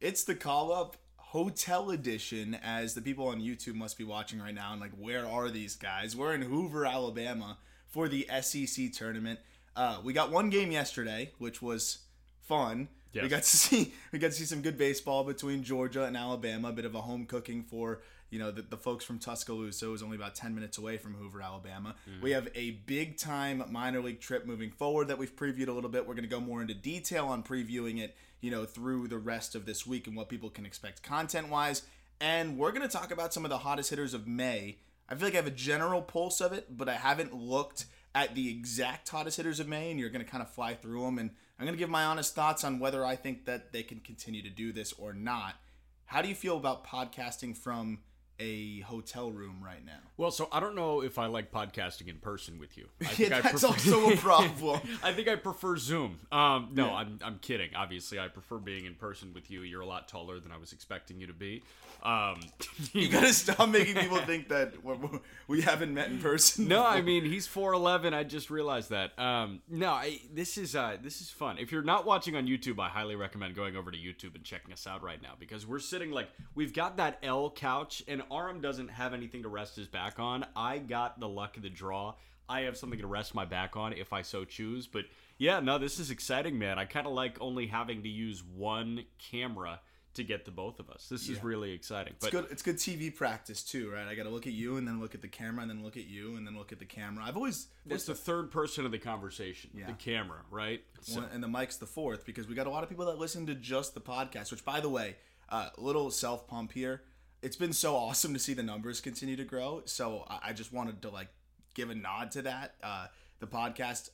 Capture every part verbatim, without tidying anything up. It's the call-up hotel edition, as the people on YouTube must be watching right now and like, where are these guys? We're in Hoover, Alabama for the S E C tournament. Uh, we got one game yesterday, which was fun. Yes. We got to see we got to see some good baseball between Georgia and Alabama, a bit of a home cooking for, you know, the, the folks from Tuscaloosa, who's only about ten minutes away from Hoover, Alabama. Mm-hmm. We have a big-time minor league trip moving forward that we've previewed a little bit. We're going to go more into detail on previewing it, you know, through the rest of this week and what people can expect content-wise. And we're going to talk about some of the hottest hitters of May. I feel like I have a general pulse of it, but I haven't looked at the exact hottest hitters of May, and you're going to kind of fly through them. And I'm going to give my honest thoughts on whether I think that they can continue to do this or not. How do you feel about podcasting from a hotel room right now? Well, so I don't know if I like podcasting in person with you. I think yeah, that's I prefer- also a problem. I think I prefer Zoom. Um, no, yeah. I'm I'm kidding. Obviously, I prefer being in person with you. You're a lot taller than I was expecting you to be. Um, you gotta stop making people think that we're, we haven't met in person. No, before. I mean, he's four eleven. I just realized that. Um, no, I, this is uh, this is fun. If you're not watching on YouTube, I highly recommend going over to YouTube and checking us out right now, because we're sitting like we've got that L couch and Aram doesn't have anything to rest his back on. I got the luck of the draw. I have something to rest my back on if I so choose. But yeah, no, this is exciting, man. I kind of like only having to use one camera to get the both of us. This yeah. is really exciting. It's, but, good, it's good T V practice too, right? I got to look at you and then look at the camera and then look at you and then look at the camera. I've always... It's the third person of the conversation, yeah. the camera, right? So. Well, and the mic's the fourth, because we got a lot of people that listen to just the podcast, which, by the way, uh, little self-pump here. It's been so awesome to see the numbers continue to grow. So I just wanted to like give a nod to that. Uh, the podcast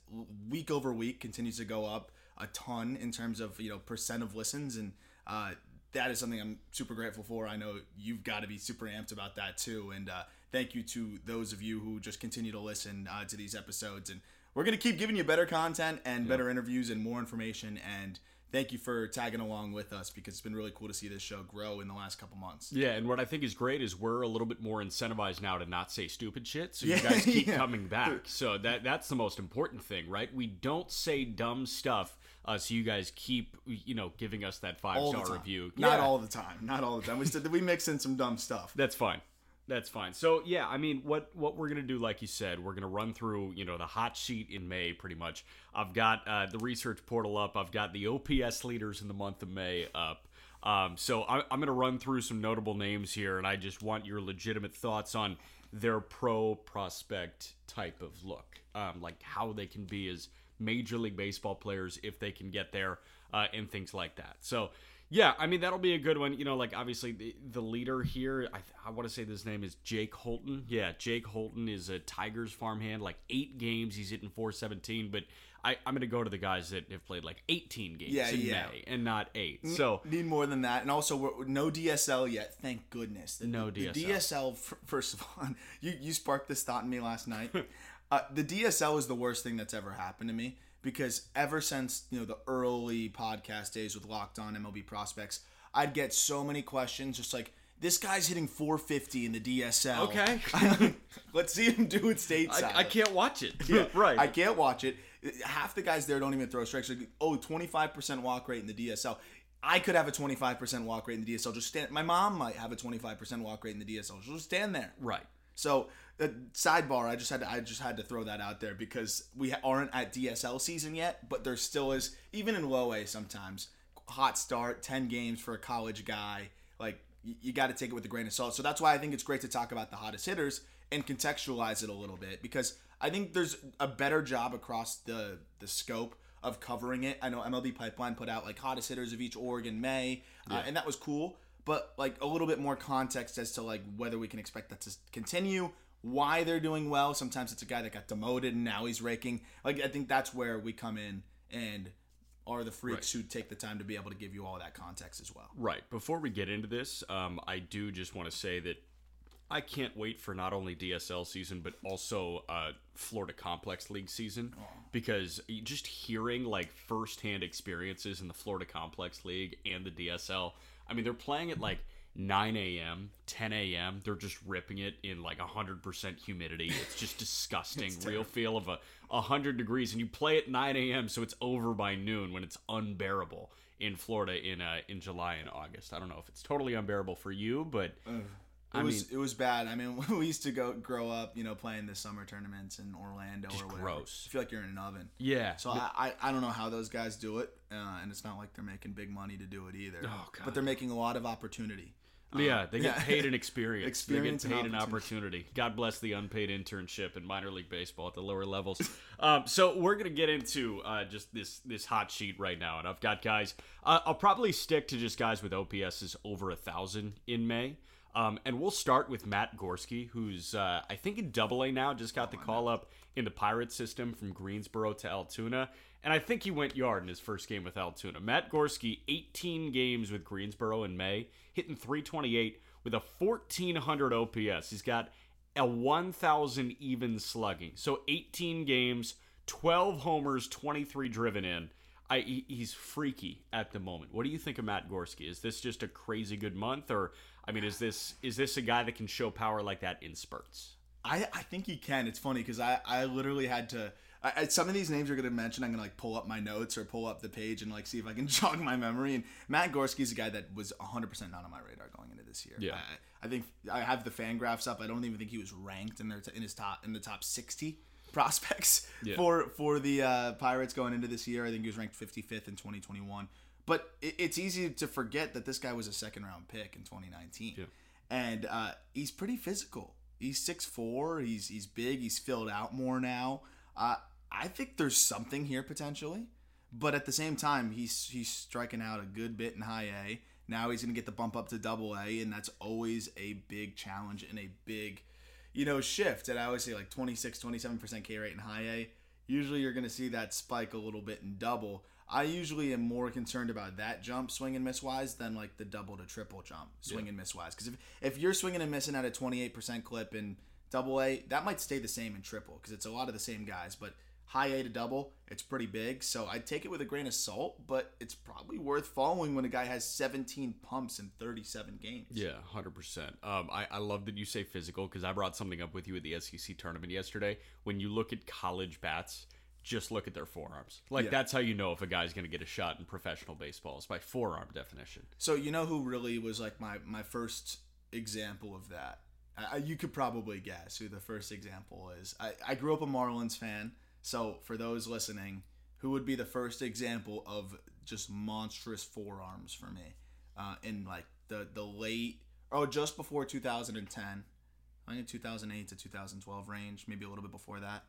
week over week continues to go up a ton in terms of, you know, percent of listens. And uh, that is something I'm super grateful for. I know you've got to be super amped about that too. And uh, thank you to those of you who just continue to listen uh, to these episodes. And we're going to keep giving you better content and better yeah. interviews and more information. And thank you for tagging along with us, because it's been really cool to see this show grow in the last couple months. Yeah, and what I think is great is we're a little bit more incentivized now to not say stupid shit, so yeah, you guys keep yeah. coming back. So that that's the most important thing, right? We don't say dumb stuff, uh, so you guys keep, you know, giving us that five-star review. Not yeah. all the time. Not all the time. We said that we mix in some dumb stuff. That's fine. That's fine. So, yeah, I mean, what, what we're going to do, like you said, we're going to run through, you know, the hot sheet in May, pretty much. I've got uh, the research portal up. I've got the O P S leaders in the month of May up. Um, so I, I'm going to run through some notable names here, and I just want your legitimate thoughts on their pro prospect type of look, um, like how they can be as Major League Baseball players if they can get there, uh, and things like that. So, yeah, I mean, that'll be a good one. You know, like, obviously, the, the leader here, I, I want to say his name is Jake Holton. Yeah, Jake Holton is a Tigers farmhand, like eight games. He's hitting four seventeen, but I, I'm going to go to the guys that have played like eighteen games yeah, in yeah. May and not eight. So need more than that. And also, we're, no D S L yet, thank goodness. The, no D S L. The D S L, first of all, you, you sparked this thought in me last night. uh, the D S L is the worst thing that's ever happened to me. Because ever since, you know, the early podcast days with Locked On M L B Prospects, I'd get so many questions just like, this guy's hitting four fifty in the D S L. Okay. Let's see him do it stateside. I, I can't watch it. Yeah, right. I can't watch it. Half the guys there don't even throw strikes. Like, oh, twenty-five percent walk rate in the D S L. I could have a twenty-five percent walk rate in the D S L. Just stand. My mom might have a twenty-five percent walk rate in the D S L. She'll just stand there. Right. So, uh, sidebar, I just had to, I just had to throw that out there, because we aren't at D S L season yet, but there still is, even in low A sometimes, hot start, ten games for a college guy. Like, you, you got to take it with a grain of salt. So that's why I think it's great to talk about the hottest hitters and contextualize it a little bit, because I think there's a better job across the, the scope of covering it. I know M L B Pipeline put out, like, hottest hitters of each org in May, yeah. uh, and that was cool. But, like, a little bit more context as to, like, whether we can expect that to continue, why they're doing well. Sometimes it's a guy that got demoted and now he's raking. Like, I think that's where we come in and are the freaks right. who take the time to be able to give you all that context as well. Right. Before we get into this, um, I do just want to say that I can't wait for not only D S L season, but also uh, Florida Complex League season, because just hearing, like, firsthand experiences in the Florida Complex League and the D S L, I mean, they're playing at, like, nine a.m., ten a.m. They're just ripping it in, like, one hundred percent humidity. It's just disgusting. It's real feel of a one hundred degrees. And you play at nine a.m., so it's over by noon when it's unbearable in Florida in uh, in July and August. I don't know if it's totally unbearable for you, but Ugh. It I was mean, it was bad. I mean, we used to go grow up, you know, playing the summer tournaments in Orlando or whatever. Gross. I feel like you're in an oven. Yeah. So I, I, I don't know how those guys do it, uh, and it's not like they're making big money to do it either. Oh, God. But they're making a lot of opportunity. Yeah, um, they get yeah. paid an experience. experience. They get paid an opportunity. an opportunity. God bless the unpaid internship in minor league baseball at the lower levels. um, so we're going to get into uh, just this this hot sheet right now. And I've got guys. Uh, I'll probably stick to just guys with O P S's over one thousand in May. Um, and we'll start with Matt Gorski, who's, uh, I think, in double A now, just got the call up in the Pirate system from Greensboro to Altoona. And I think he went yard in his first game with Altoona. Matt Gorski, eighteen games with Greensboro in May, hitting three twenty-eight with a fourteen hundred O P S. He's got a one thousand even slugging. So eighteen games, twelve homers, twenty-three driven in. I, he's freaky at the moment. What do you think of Matt Gorski? Is this just a crazy good month, or I mean, is this is this a guy that can show power like that in spurts? I, I think he can. It's funny because I, I literally had to. I, some of these names you're going to mention, I'm going to like pull up my notes or pull up the page and like see if I can jog my memory. And Matt Gorski's a guy that was one hundred percent not on my radar going into this year. Yeah, I, I think I have the fan graphs up. I don't even think he was ranked in their in his top in the top sixty prospects yeah. for for the uh, Pirates going into this year. I think he was ranked fifty-fifth in twenty twenty-one. But it's easy to forget that this guy was a second-round pick in twenty nineteen. Yeah. And uh, he's pretty physical. He's six foot four. He's he's big. He's filled out more now. Uh, I think there's something here potentially. But at the same time, he's he's striking out a good bit in high A. Now he's going to get the bump up to double A, and that's always a big challenge and a big, you know, shift. And I always say like twenty-six, twenty-seven percent K rate in high A. Usually you're going to see that spike a little bit in double. I usually am more concerned about that jump swing and miss wise than like the double to triple jump swing yeah. and miss wise. Because if, if you're swinging and missing at a twenty-eight percent clip in double A, that might stay the same in triple because it's a lot of the same guys. But high A to double, it's pretty big. So I take it with a grain of salt, but it's probably worth following when a guy has seventeen pumps in thirty-seven games. Yeah, one hundred percent. Um, I, I love that you say physical because I brought something up with you at the S E C tournament yesterday. When you look at college bats, just look at their forearms. Like, yeah. that's how you know if a guy's going to get a shot in professional baseball is by forearm definition. So, you know who really was, like, my, my first example of that? I, you could probably guess who the first example is. I, I grew up a Marlins fan, so for those listening, who would be the first example of just monstrous forearms for me? Uh, in, like, the, the late... Oh, just before two thousand ten. I think two thousand eight to two thousand twelve range, maybe a little bit before that.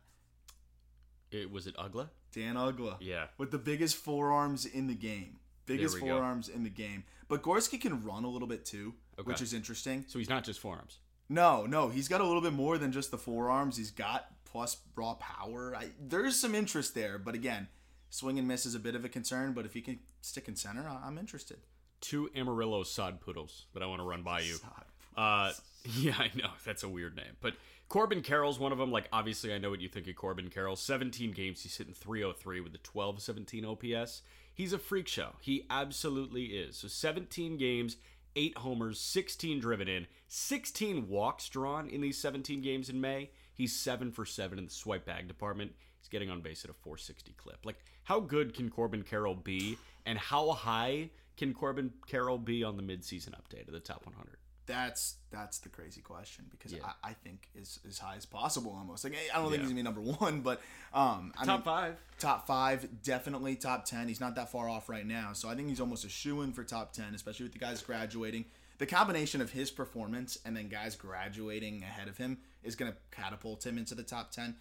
It, was it Ugla? Dan Ugla. Yeah. With the biggest forearms in the game. Biggest forearms go. in the game. But Gorski can run a little bit too, okay. which is interesting. So he's not just forearms. No, no. He's got a little bit more than just the forearms. He's got plus raw power. I, there's some interest there. But again, swing and miss is a bit of a concern. But if he can stick in center, I'm interested. Two Amarillo Sod Poodles that I want to run by you. Sod Poodles. Uh, yeah, I know. That's a weird name. But Corbin Carroll's one of them. Like, obviously, I know what you think of Corbin Carroll. seventeen games, he's hitting three oh three with a twelve seventeen O P S. He's a freak show. He absolutely is. So seventeen games, eight homers, sixteen driven in, sixteen walks drawn in these seventeen games in May. He's seven for seven in the swipe bag department. He's getting on base at a four sixty clip. Like, how good can Corbin Carroll be, and how high can Corbin Carroll be on the midseason update of the top one hundred? That's that's the crazy question, because yeah. I, I think is as high as possible almost. Like I don't think yeah. he's gonna be number one, but um, I top mean, five, top five, definitely top ten. He's not that far off right now, so I think he's almost a shoo-in for top ten, especially with the guys graduating. The combination of his performance and then guys graduating ahead of him is gonna catapult him into the top ten.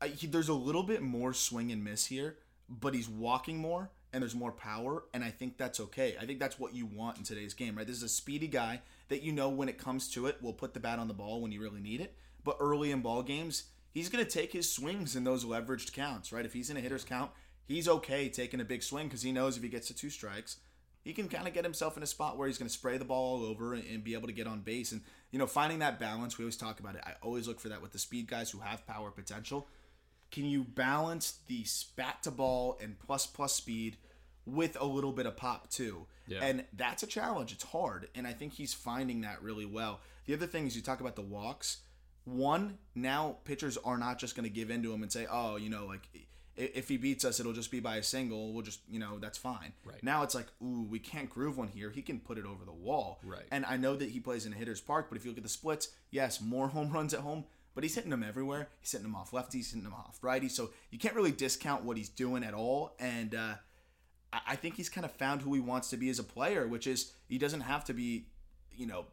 I, he, there's a little bit more swing and miss here, but he's walking more. And there's more power, and I think that's okay. I think that's what you want in today's game, right? This is a speedy guy that you know when it comes to it will put the bat on the ball when you really need it. But early in ball games, he's going to take his swings in those leveraged counts, right? If he's in a hitter's count, he's okay taking a big swing because he knows if he gets to two strikes, he can kind of get himself in a spot where he's going to spray the ball all over and, and be able to get on base. And, you know, finding that balance, we always talk about it. I always look for that with the speed guys who have power potential. Can you balance the spat to ball and plus plus speed with a little bit of pop too? Yeah. And that's a challenge. It's hard. And I think he's finding that really well. The other thing is you talk about the walks. One, now pitchers are not just going to give in to him and say, oh, you know, like if he beats us, it'll just be by a single. We'll just, you know, that's fine. Right. Now it's like, ooh, we can't groove one here. He can put it over the wall. Right. And I know that he plays in a hitter's park, but if you look at the splits, yes, more home runs at home. But he's hitting them everywhere. He's hitting them off lefties, he's hitting them off righties. So you can't really discount what he's doing at all. And uh, I think he's kind of found who he wants to be as a player, which is he doesn't have to be, you know,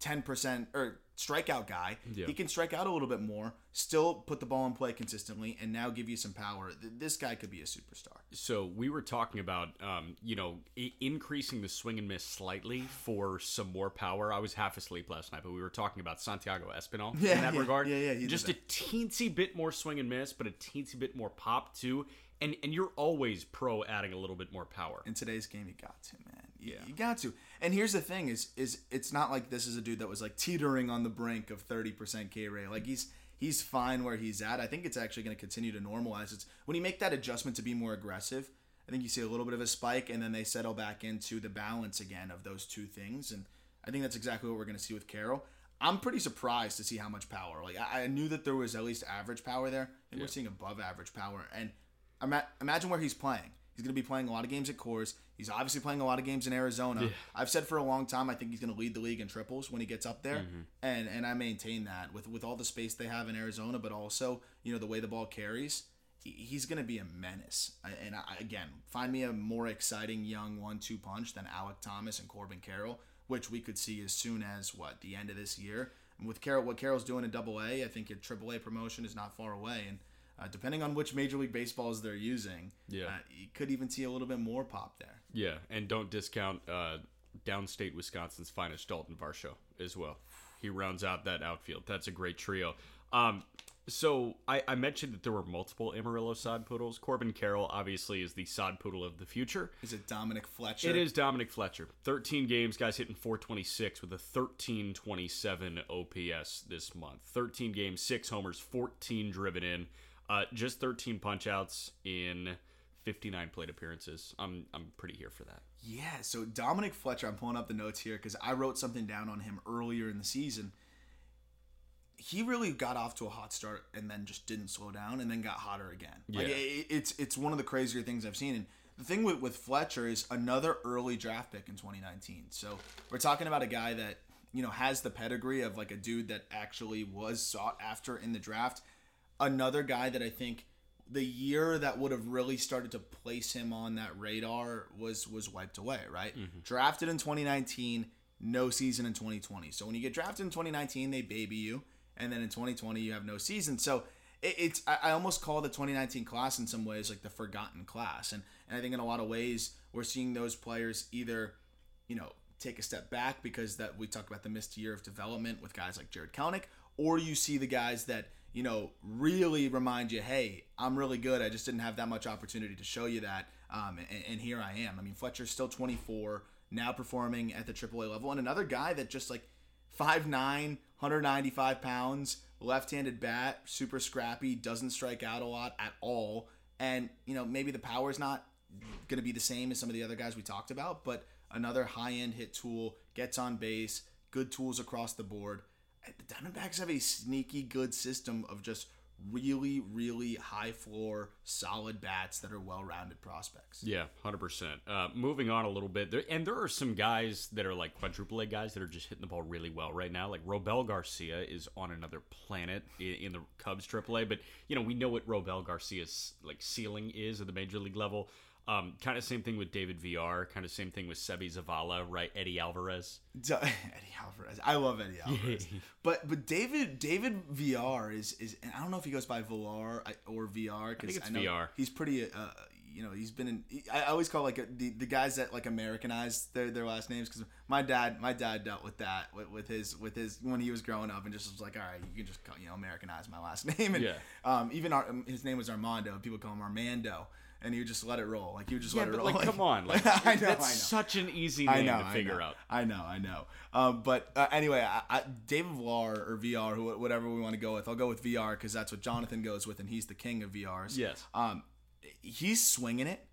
ten percent or strikeout guy. Yeah. He can strike out a little bit more, still put the ball in play consistently, and now give you some power. This guy could be a superstar. So we were talking about, um, you know, I- increasing the swing and miss slightly for some more power. I was half asleep last night, but we were talking about Santiago Espinal yeah, in that yeah, regard. Yeah, yeah, just a teensy bit more swing and miss, but a teensy bit more pop too. And and you're always pro adding a little bit more power. In today's game, you got to, man. You, yeah. you got to. And here's the thing is is it's not like this is a dude that was like teetering on the brink of thirty percent K-rate. Like he's he's fine where he's at. I think it's actually going to continue to normalize. It's when you make that adjustment to be more aggressive, I think you see a little bit of a spike, and then they settle back into the balance again of those two things. And I think that's exactly what we're going to see with Carroll. I'm pretty surprised to see how much power. Like I, I knew that there was at least average power there. I think yeah. we're seeing above average power. And imagine where he's playing. He's going to be playing a lot of games at Coors. He's obviously playing a lot of games in Arizona. Yeah. I've said for a long time I think he's going to lead the league in triples when he gets up there, mm-hmm. and and I maintain that with with all the space they have in Arizona, but also you know the way the ball carries, he, he's going to be a menace. And I, again, find me a more exciting young one two punch than Alec Thomas and Corbin Carroll, which we could see as soon as what the end of this year. And with Carroll, what Carroll's doing in Double A, I think a Triple A promotion is not far away, and. Uh, depending on which Major League Baseballs they're using, yeah. uh, you could even see a little bit more pop there. Yeah, and don't discount uh, downstate Wisconsin's finest Dalton Varsho as well. He rounds out that outfield. That's a great trio. Um, so I, I mentioned that there were multiple Amarillo Sod Poodles. Corbin Carroll obviously is the Sod Poodle of the future. Is it Dominic Fletcher? It is Dominic Fletcher. thirteen games, guys hitting four twenty-six with a thirteen twenty-seven O P S this month. thirteen games, six homers, fourteen driven in. Uh, just thirteen punch-outs in fifty-nine plate appearances. I'm I'm pretty here for that. Yeah, so Dominic Fletcher, I'm pulling up the notes here because I wrote something down on him earlier in the season. He really got off to a hot start and then just didn't slow down and then got hotter again. Yeah. Like, it, it's it's one of the crazier things I've seen. And the thing with, with Fletcher is another early draft pick in twenty nineteen. So we're talking about a guy that you know has the pedigree of like a dude that actually was sought after in the draft. Another guy that I think the year that would have really started to place him on that radar was was wiped away, right? Mm-hmm. Drafted in twenty nineteen, no season in twenty twenty. So when you get drafted in twenty nineteen, they baby you. And then in twenty twenty, you have no season. So it, it's I almost call the twenty nineteen class in some ways like the forgotten class. And, and I think in a lot of ways, we're seeing those players either, you know, take a step back because that we talked about the missed year of development with guys like Jared Kelenic, or you see the guys that, you know, really remind you, hey, I'm really good. I just didn't have that much opportunity to show you that, um, and, and here I am. I mean, Fletcher's still twenty-four, now performing at the triple A level. And another guy that just like five nine, one ninety-five pounds, left-handed bat, super scrappy, doesn't strike out a lot at all. And, you know, maybe the power's not going to be the same as some of the other guys we talked about, but another high-end hit tool, gets on base, good tools across the board. The Diamondbacks have a sneaky good system of just really, really high floor, solid bats that are well-rounded prospects. Yeah, one hundred percent. Uh, moving on a little bit, there, and there are some guys that are like quadruple A guys that are just hitting the ball really well right now. Like Robel Garcia is on another planet in, in the Cubs triple A, but you know we know what Robel Garcia's like ceiling is at the major league level. Um, kind of same thing with David Vlar, kind of same thing with Sebi Zavala, right? Eddie Alvarez. D- Eddie Alvarez. I love Eddie Alvarez. but but David David Vlar is, is, and I don't know if he goes by Vlar or V R. Cause I think it's I know V R. He's pretty, uh, you know, he's been in, he, I always call like a, the, the guys that like Americanize their, their last names. Cause my dad, my dad dealt with that with, with his, with his, when he was growing up and just was like, all right, you can just call, you know, Americanize my last name. And, yeah. um, even our, his name was Armando. People call him Armando. And he would just let it roll. Like, he would just yeah, let it roll. Like, like, come on. Like, I know, that's I know. such an easy name I know, to figure I know, out. I know, I know. Um, but uh, anyway, I, I, David Vlar or V R, who, whatever we want to go with, I'll go with V R because that's what Jonathan goes with, and he's the king of V Rs. Yes. Um, he's swinging it.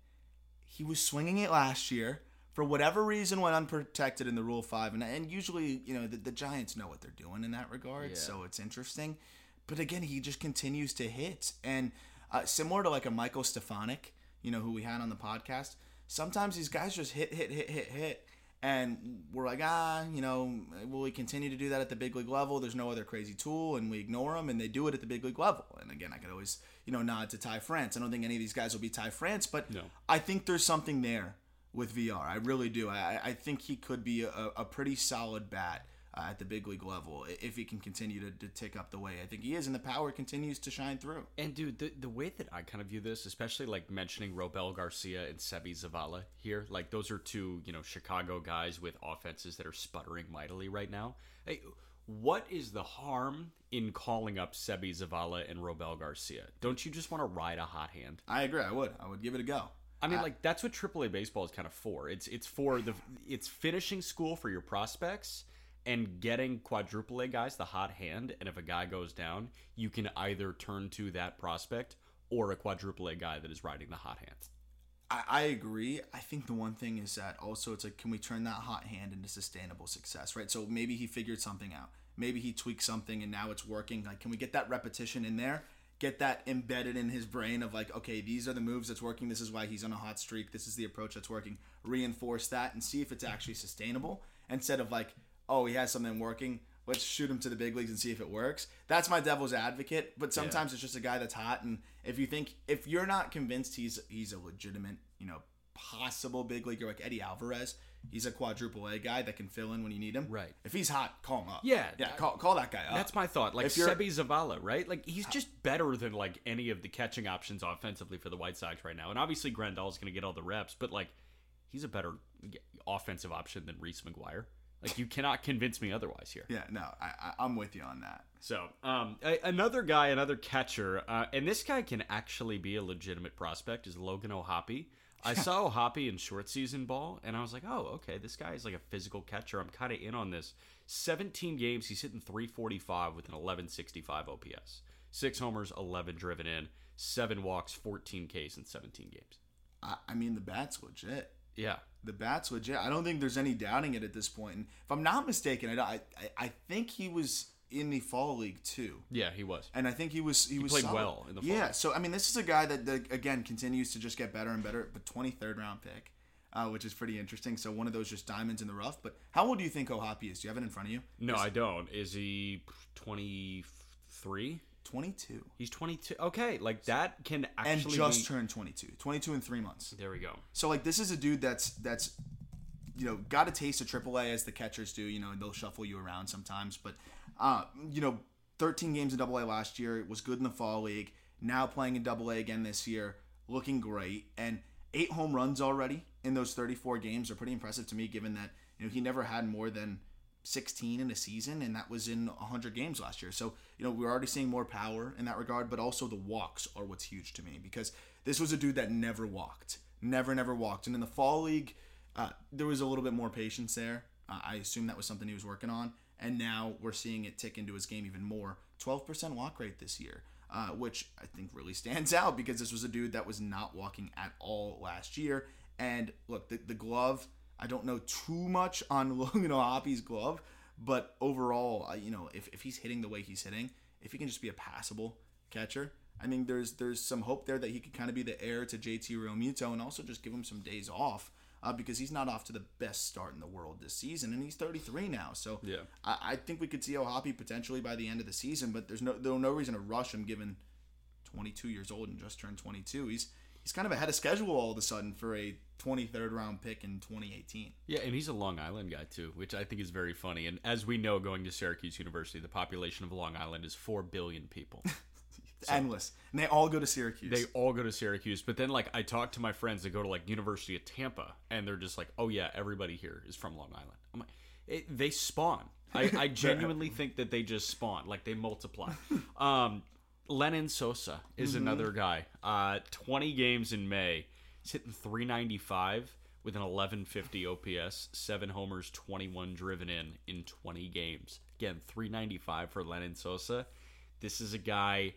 He was swinging it last year. For whatever reason, went unprotected in the Rule five. And, and usually, you know, the, the Giants know what they're doing in that regard, yeah. so it's interesting. But again, he just continues to hit. And uh, similar to like a Michael Stefanik, you know, who we had on the podcast, sometimes these guys just hit, hit, hit, hit, hit, and we're like, ah, you know, will we continue to do that at the big league level? There's no other crazy tool, and we ignore them, and they do it at the big league level. And again, I could always, you know, nod to Ty France. I don't think any of these guys will be Ty France, but no. I think there's something there with V R. I really do. I, I think he could be a, a pretty solid bat uh, at the big league level if he can continue to, to tick up the way I think he is, and the power continues to shine through. And dude, the, the way that I kind of view this, especially like mentioning Robel Garcia and Sebi Zavala here, like those are two, you know, Chicago guys with offenses that are sputtering mightily right now. Hey, what is the harm in calling up Sebi Zavala and Robel Garcia? Don't you just want to ride a hot hand? I agree. I would. I would give it a go. I mean, like, that's what triple A baseball is kind of for. It's it's for the it's finishing school for your prospects and getting quadruple A guys the hot hand, and if a guy goes down, you can either turn to that prospect or a quadruple A guy that is riding the hot hand. I, I agree. I think the one thing is that also it's like, can we turn that hot hand into sustainable success, right? So maybe he figured something out. Maybe he tweaked something and now it's working. Like, can we get that repetition in there? Get that embedded in his brain of like, okay, these are the moves that's working. This is why he's on a hot streak. This is the approach that's working. Reinforce that and see if it's actually sustainable instead of like, oh, he has something working, let's shoot him to the big leagues and see if it works. That's my devil's advocate, but sometimes yeah. it's just a guy that's hot, and if you think if you're not convinced he's he's a legitimate, you know, possible big leaguer like Eddie Alvarez, he's a quadruple A guy that can fill in when you need him. Right. If he's hot, call him up. Yeah. Yeah, call call that guy up. That's my thought. Like Sebi Zavala, right? Like, he's just better than like any of the catching options offensively for the White Sox right now. And obviously Grandal's going to get all the reps, but like, he's a better offensive option than Reese McGuire. Like, you cannot convince me otherwise here. Yeah, no, I, I, I'm with you on that. So, um, a, another guy, another catcher, uh, and this guy can actually be a legitimate prospect, is Logan O'Hoppe. I saw O'Hoppe in short season ball, and I was like, oh, okay, this guy is like a physical catcher. I'm kind of in on this. seventeen games, he's hitting three forty-five with an eleven sixty-five O P S. Six homers, eleven driven in, seven walks, fourteen Ks in seventeen games. I, I mean, the bat's legit. Yeah. The bat's legit. I don't think there's any doubting it at this point. And if I'm not mistaken, I, I, I think he was in the fall league too. Yeah, he was. And I think he was he, he was played solid. well in the fall. Yeah, league. So I mean, this is a guy that, that again continues to just get better and better. But twenty-third round pick, uh, which is pretty interesting. So one of those just diamonds in the rough. But how old do you think O'Hoppe is? Do you have it in front of you? No, is I don't. Is he twenty-three? twenty-two. He's twenty-two. Okay, like that can actually and just be... turned twenty-two. twenty-two in three months. There we go. So like, this is a dude that's that's you know, got a taste of triple A as the catchers do. You know, they'll shuffle you around sometimes, but uh, you know, thirteen games in double A last year, was good in the fall league. Now playing in double A again this year, looking great, and eight home runs already in those thirty-four games are pretty impressive to me, given that you know he never had more than sixteen in a season, and that was in one hundred games last year. So, you know, we're already seeing more power in that regard, but also the walks are what's huge to me, because this was a dude that never walked, never, never walked. And in the fall league, uh, there was a little bit more patience there. Uh, I assume that was something he was working on. And now we're seeing it tick into his game even more. twelve percent walk rate this year, uh, which I think really stands out, because this was a dude that was not walking at all last year. And look, the, the glove, I don't know too much on Logan O'Hoppe's glove, but overall, you know, if, if he's hitting the way he's hitting, if he can just be a passable catcher. I think there's there's some hope there that he could kind of be the heir to J T Realmuto and also just give him some days off uh, because he's not off to the best start in the world this season, and he's thirty-three now. So yeah. I, I think we could see Ohapi potentially by the end of the season, but there's no there's no reason to rush him given twenty-two years old and just turned twenty-two. He's he's kind of ahead of schedule all of a sudden for a twenty-third round pick in twenty eighteen. Yeah, and he's a Long Island guy too, which I think is very funny. And as we know, going to Syracuse University, the population of Long Island is four billion people. So, endless. And they all go to Syracuse. They all go to Syracuse. But then, like, I talk to my friends that go to, like, University of Tampa, and they're just like, oh, yeah, everybody here is from Long Island. I'm like, it, they spawn. I, I genuinely think that they just spawn. Like, they multiply. Um, Lenyn Sosa is mm-hmm. another guy. Uh, twenty games in May. He's hitting three ninety-five with an eleven fifty O P S, seven homers, twenty-one driven in in twenty games. Again, three ninety-five for Lenyn Sosa. This is a guy...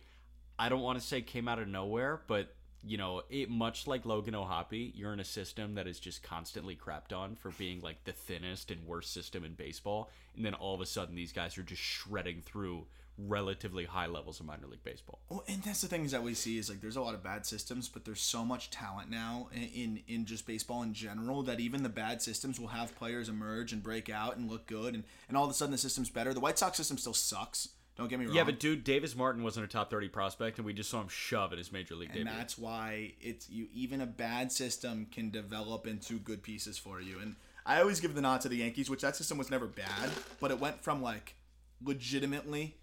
I don't want to say came out of nowhere, but, you know, it much like Logan Ohapi, you're in a system that is just constantly crapped on for being, like, the thinnest and worst system in baseball, and then all of a sudden these guys are just shredding through relatively high levels of minor league baseball. Well, and that's the things that we see is, like, there's a lot of bad systems, but there's so much talent now in, in, in just baseball in general that even the bad systems will have players emerge and break out and look good, and, and all of a sudden the system's better. The White Sox system still sucks. Don't get me wrong. Yeah, but dude, Davis Martin wasn't a top thirty prospect, and we just saw him shove at his major league debut. And that's why it's you. Even a bad system can develop into good pieces for you. And I always give the nod to the Yankees, which that system was never bad, but it went from like legitimately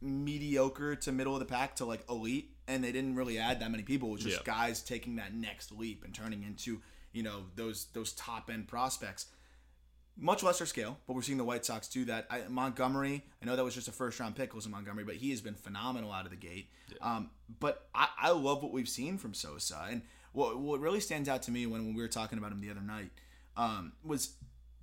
mediocre to middle of the pack to like elite, and they didn't really add that many people. It was just yeah. guys taking that next leap and turning into, you know, those those top end prospects. Much lesser scale, but we're seeing the White Sox do that. I, Montgomery, I know that was just a first-round pick, Wilson Montgomery, but he has been phenomenal out of the gate. Yeah. Um, but I, I love what we've seen from Sosa. And what, what really stands out to me when, when we were talking about him the other night um, was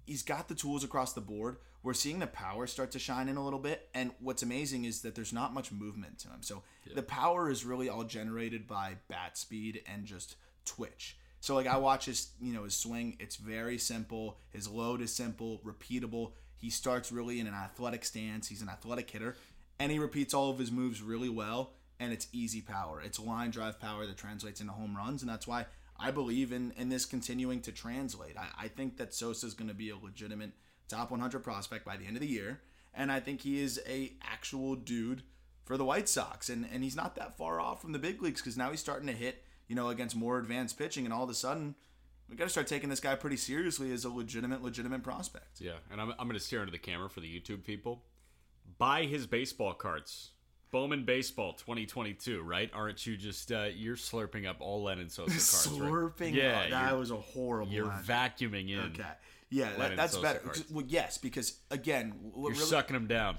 he's got the tools across the board. We're seeing the power start to shine in a little bit. And what's amazing is that there's not much movement to him. So yeah. the power is really all generated by bat speed and just twitch. So, like, I watch his, you know, his swing. It's very simple. His load is simple, repeatable. He starts really in an athletic stance. He's an athletic hitter. And he repeats all of his moves really well, and it's easy power. It's line drive power that translates into home runs, and that's why I believe in, in this continuing to translate. I, I think that Sosa is going to be a legitimate top one hundred prospect by the end of the year, and I think he is a actual dude for the White Sox. And, and he's not that far off from the big leagues because now he's starting to hit, you know, against more advanced pitching, and all of a sudden, we got to start taking this guy pretty seriously as a legitimate, legitimate prospect. Yeah, and I'm, I'm going to stare into the camera for the YouTube people. Buy his baseball cards. Bowman Baseball twenty twenty-two, right? Aren't you just, uh, you're slurping up all Lenyn Sosa cards, slurping right? Yeah, up. That was a horrible You're line. Vacuuming in. Okay. Yeah, that, that's Sosa better. Well, yes, because, again... You're really, sucking them down.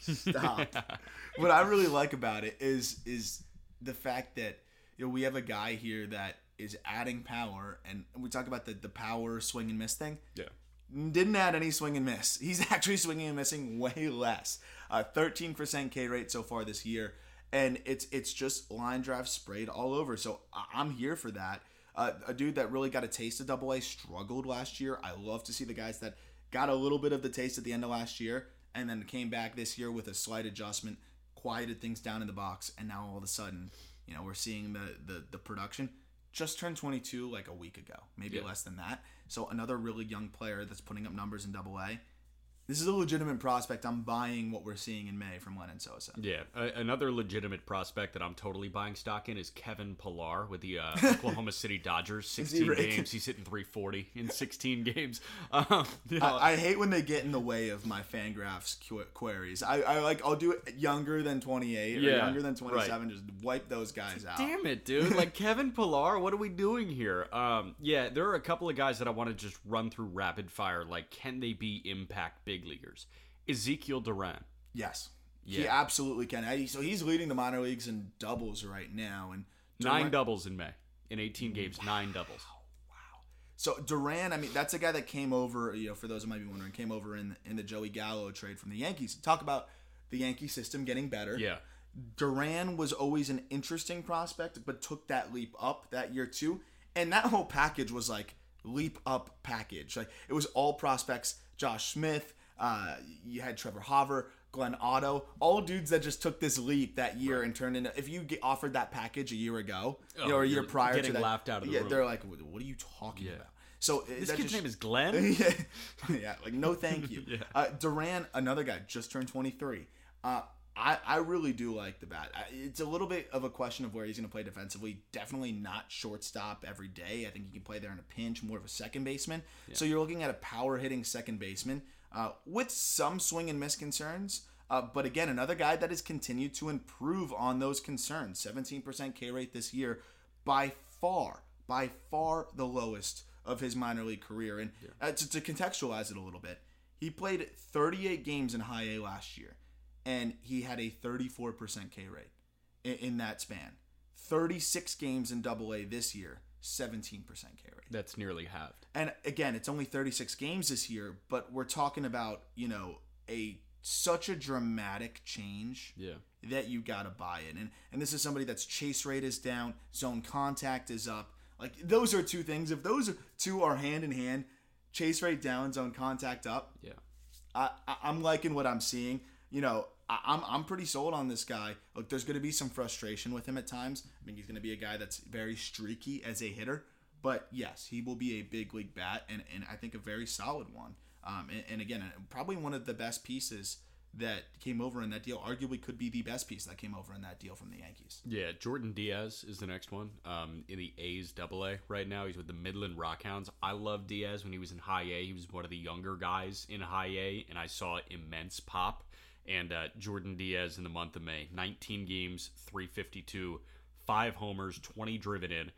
Stop. What I really like about it is is the fact that you know, we have a guy here that is adding power, and we talk about the, the power swing and miss thing. Yeah. Didn't add any swing and miss. He's actually swinging and missing way less. Uh, thirteen percent K rate so far this year, and it's it's just line drive sprayed all over. So I'm here for that. Uh, a dude that really got a taste of Double A, struggled last year. I love to see the guys that got a little bit of the taste at the end of last year and then came back this year with a slight adjustment, quieted things down in the box, and now all of a sudden... You know, we're seeing the, the, the production. Just turned twenty-two like a week ago, maybe yeah. less than that. So another really young player that's putting up numbers in Double A. This is a legitimate prospect. I'm buying what we're seeing in May from Lenyn Sosa. Yeah, uh, another legitimate prospect that I'm totally buying stock in is Kevin Pillar with the uh, Oklahoma City Dodgers. sixteen he games, he's hitting three forty in sixteen games. Um, you know, I, I hate when they get in the way of my Fangraphs qu- queries. I, I like I'll do it younger than twenty-eight yeah, or younger than twenty-seven. Right. Just wipe those guys out. Damn it, dude! Like Kevin Pillar, what are we doing here? Um, yeah, there are a couple of guys that I want to just run through rapid fire. Like, can they be impact big? Big leaguers. Ezekiel Duran. Yes. Yeah. He absolutely can. So he's leading the minor leagues in doubles right now. And Duran, nine doubles in May. In eighteen games, wow. nine doubles. Wow. So Duran, I mean, that's a guy that came over, you know, for those who might be wondering, came over in, in the Joey Gallo trade from the Yankees. Talk about the Yankee system getting better. Yeah. Duran was always an interesting prospect, but took that leap up that year too. And that whole package was like leap up package. Like it was all prospects. Josh Smith. Uh, you had Trevor Hauer, Glenn Otto, all dudes that just took this leap that year right. and turned into. If you get offered that package a year ago oh, you know, or a year prior, getting to that, laughed out of the yeah, room. They're like, "What are you talking yeah. about?" So this kid's just, name is Glenn. yeah, yeah, like no, thank you. yeah. uh, Duran, another guy, just turned twenty-three. Uh, I I really do like the bat. It's a little bit of a question of where he's going to play defensively. Definitely not shortstop every day. I think he can play there in a pinch, more of a second baseman. Yeah. So you're looking at a power hitting second baseman. Uh, with some swing and miss concerns, uh, but again, another guy that has continued to improve on those concerns. seventeen percent K rate this year, by far, by far the lowest of his minor league career. And yeah. uh, to, to contextualize it a little bit, he played thirty-eight games in high A last year, and he had a thirty-four percent K rate in, in that span. thirty-six games in double A this year. seventeen percent K rate. That's nearly halved. And again, it's only thirty-six games this year, but we're talking about, you know, a such a dramatic change yeah. that you got to buy in. And and this is somebody that's chase rate is down, zone contact is up. Like those are two things. If those two are hand in hand, chase rate down, zone contact up. Yeah. I, I I'm liking what I'm seeing. You know, I, I'm I'm pretty sold on this guy. Look, there's going to be some frustration with him at times. I mean, he's going to be a guy that's very streaky as a hitter. But, yes, he will be a big league bat and, and I think a very solid one. Um, and, and, again, probably one of the best pieces that came over in that deal. Arguably could be the best piece that came over in that deal from the Yankees. Yeah, Jordan Diaz is the next one um, in the A's double A right now. He's with the Midland Rockhounds. I love Diaz when he was in high A. He was one of the younger guys in high A, and I saw immense pop. And uh, Jordan Diaz in the month of May, nineteen games, three fifty-two, five homers, twenty driven in,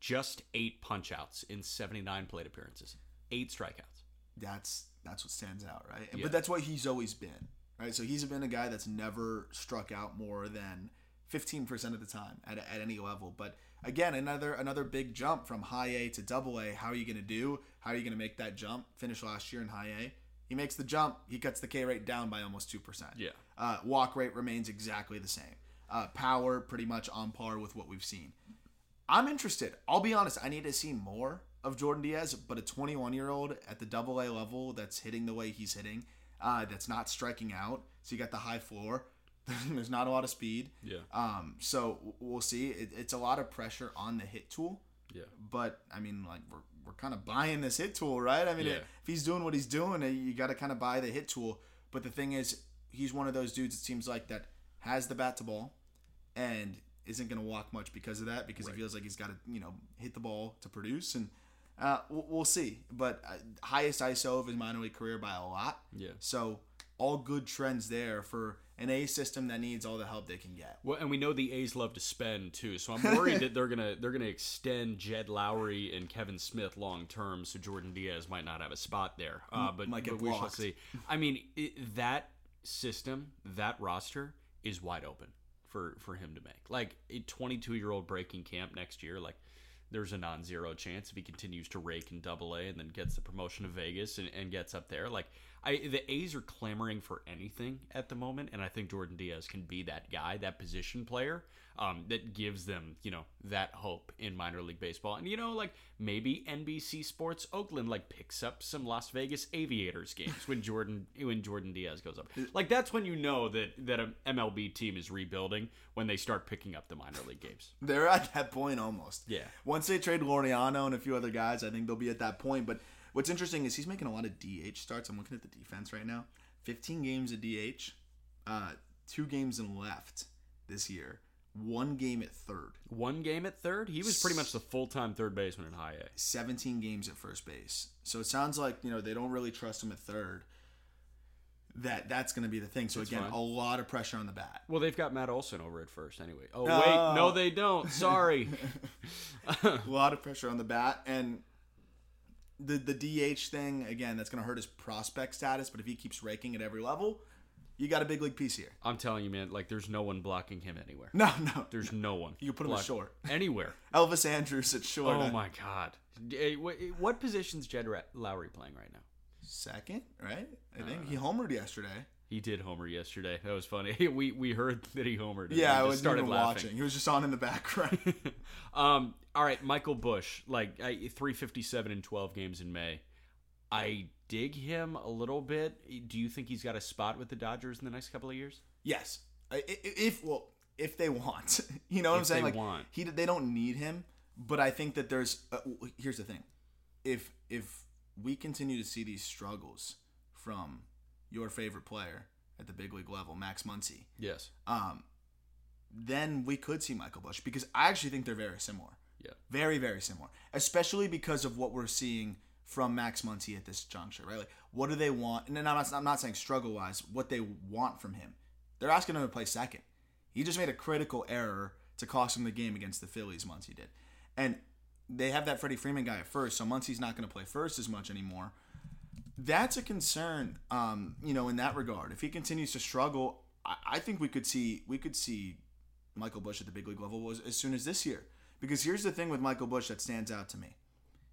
just eight punch-outs in seventy-nine plate appearances, eight strikeouts. That's that's what stands out, right? Yeah. But that's what he's always been, right? So he's been a guy that's never struck out more than fifteen percent of the time at, at any level. But again, another another big jump from high A to double A. How are you going to do? How are you going to make that jump? Finished last year in high A. He makes the jump. He cuts the K rate down by almost two percent. Yeah. Uh, walk rate remains exactly the same. Uh, power pretty much on par with what we've seen. I'm interested. I'll be honest. I need to see more of Jordan Diaz, but a twenty-one-year-old at the double A level that's hitting the way he's hitting, uh, that's not striking out. So you got the high floor. There's not a lot of speed. Yeah. Um. So we'll see. It, it's a lot of pressure on the hit tool. Yeah. But, I mean, like, we're we're kind of buying this hit tool, right? I mean, yeah. if he's doing what he's doing, you got to kind of buy the hit tool. But the thing is, he's one of those dudes, it seems like, that has the bat to ball and isn't going to walk much because of that, because right. he feels like he's got to, you know, hit the ball to produce. And uh, we'll, we'll see. But uh, highest I S O of his minor league career by a lot. Yeah. So all good trends there for an A's system that needs all the help they can get. Well, and we know the A's love to spend too, so I'm worried that they're gonna they're gonna extend Jed Lowry and Kevin Smith long term, so Jordan Diaz might not have a spot there. Uh, but, but we shall see. I mean, it, that system, that roster is wide open for, for him to make. Like a twenty-two-year-old breaking camp next year, like there's a non-zero chance if he continues to rake in double A and then gets the promotion to Vegas and, and gets up there, like. I, the A's are clamoring for anything at the moment, and I think Jordan Diaz can be that guy, that position player um, that gives them, you know, that hope in minor league baseball. And, you know, like maybe N B C Sports Oakland like picks up some Las Vegas Aviators games when Jordan when Jordan Diaz goes up. Like that's when you know that that an M L B team is rebuilding, when they start picking up the minor league games. They're at that point almost. Yeah. Once they trade Laureano and a few other guys, I think they'll be at that point, but what's interesting is he's making a lot of D H starts. I'm looking at the defense right now. fifteen games of D H, uh, two games in left this year, one game at third. One game at third? He was pretty much the full-time third baseman in high A. seventeen games at first base. So it sounds like, you know, they don't really trust him at third. That That's going to be the thing. So, that's again, fine. A lot of pressure on the bat. Well, they've got Matt Olson over at first anyway. Oh, no. wait. No, they don't. Sorry. A lot of pressure on the bat. And The the D H thing, again, that's going to hurt his prospect status, but if he keeps raking at every level, you got a big league piece here. I'm telling you, man, like there's no one blocking him anywhere. No, no. There's no, no one. You put him at short. Anywhere. Elvis Andrus at short. Oh, my God. What position's Jed Lowry playing right now? Second, right? I think uh, he homered yesterday. He did homer yesterday. That was funny. We we heard that he homered. Yeah, I was started even laughing. Watching. He was just on in the background. um, all right, Michael Busch, like three fifty-seven in twelve games in May. I dig him a little bit. Do you think he's got a spot with the Dodgers in the next couple of years? Yes. If, well, if they want. You know what if I'm saying? They like, want. He, they don't need him, but I think that there's... Uh, here's the thing. If if we continue to see these struggles from your favorite player at the big league level, Max Muncy, yes, um, then we could see Michael Busch, because I actually think they're very similar. Yeah, very, very similar, especially because of what we're seeing from Max Muncy at this juncture, right? Like, what do they want? And I'm not, I'm not saying struggle-wise, what they want from him. They're asking him to play second. He just made a critical error to cost him the game against the Phillies, Muncy did. And they have that Freddie Freeman guy at first, so Muncy's not going to play first as much anymore. That's a concern, um, you know, in that regard. If he continues to struggle, I, I think we could see we could see Michael Busch at the big league level was, as soon as this year. Because here's the thing with Michael Busch that stands out to me.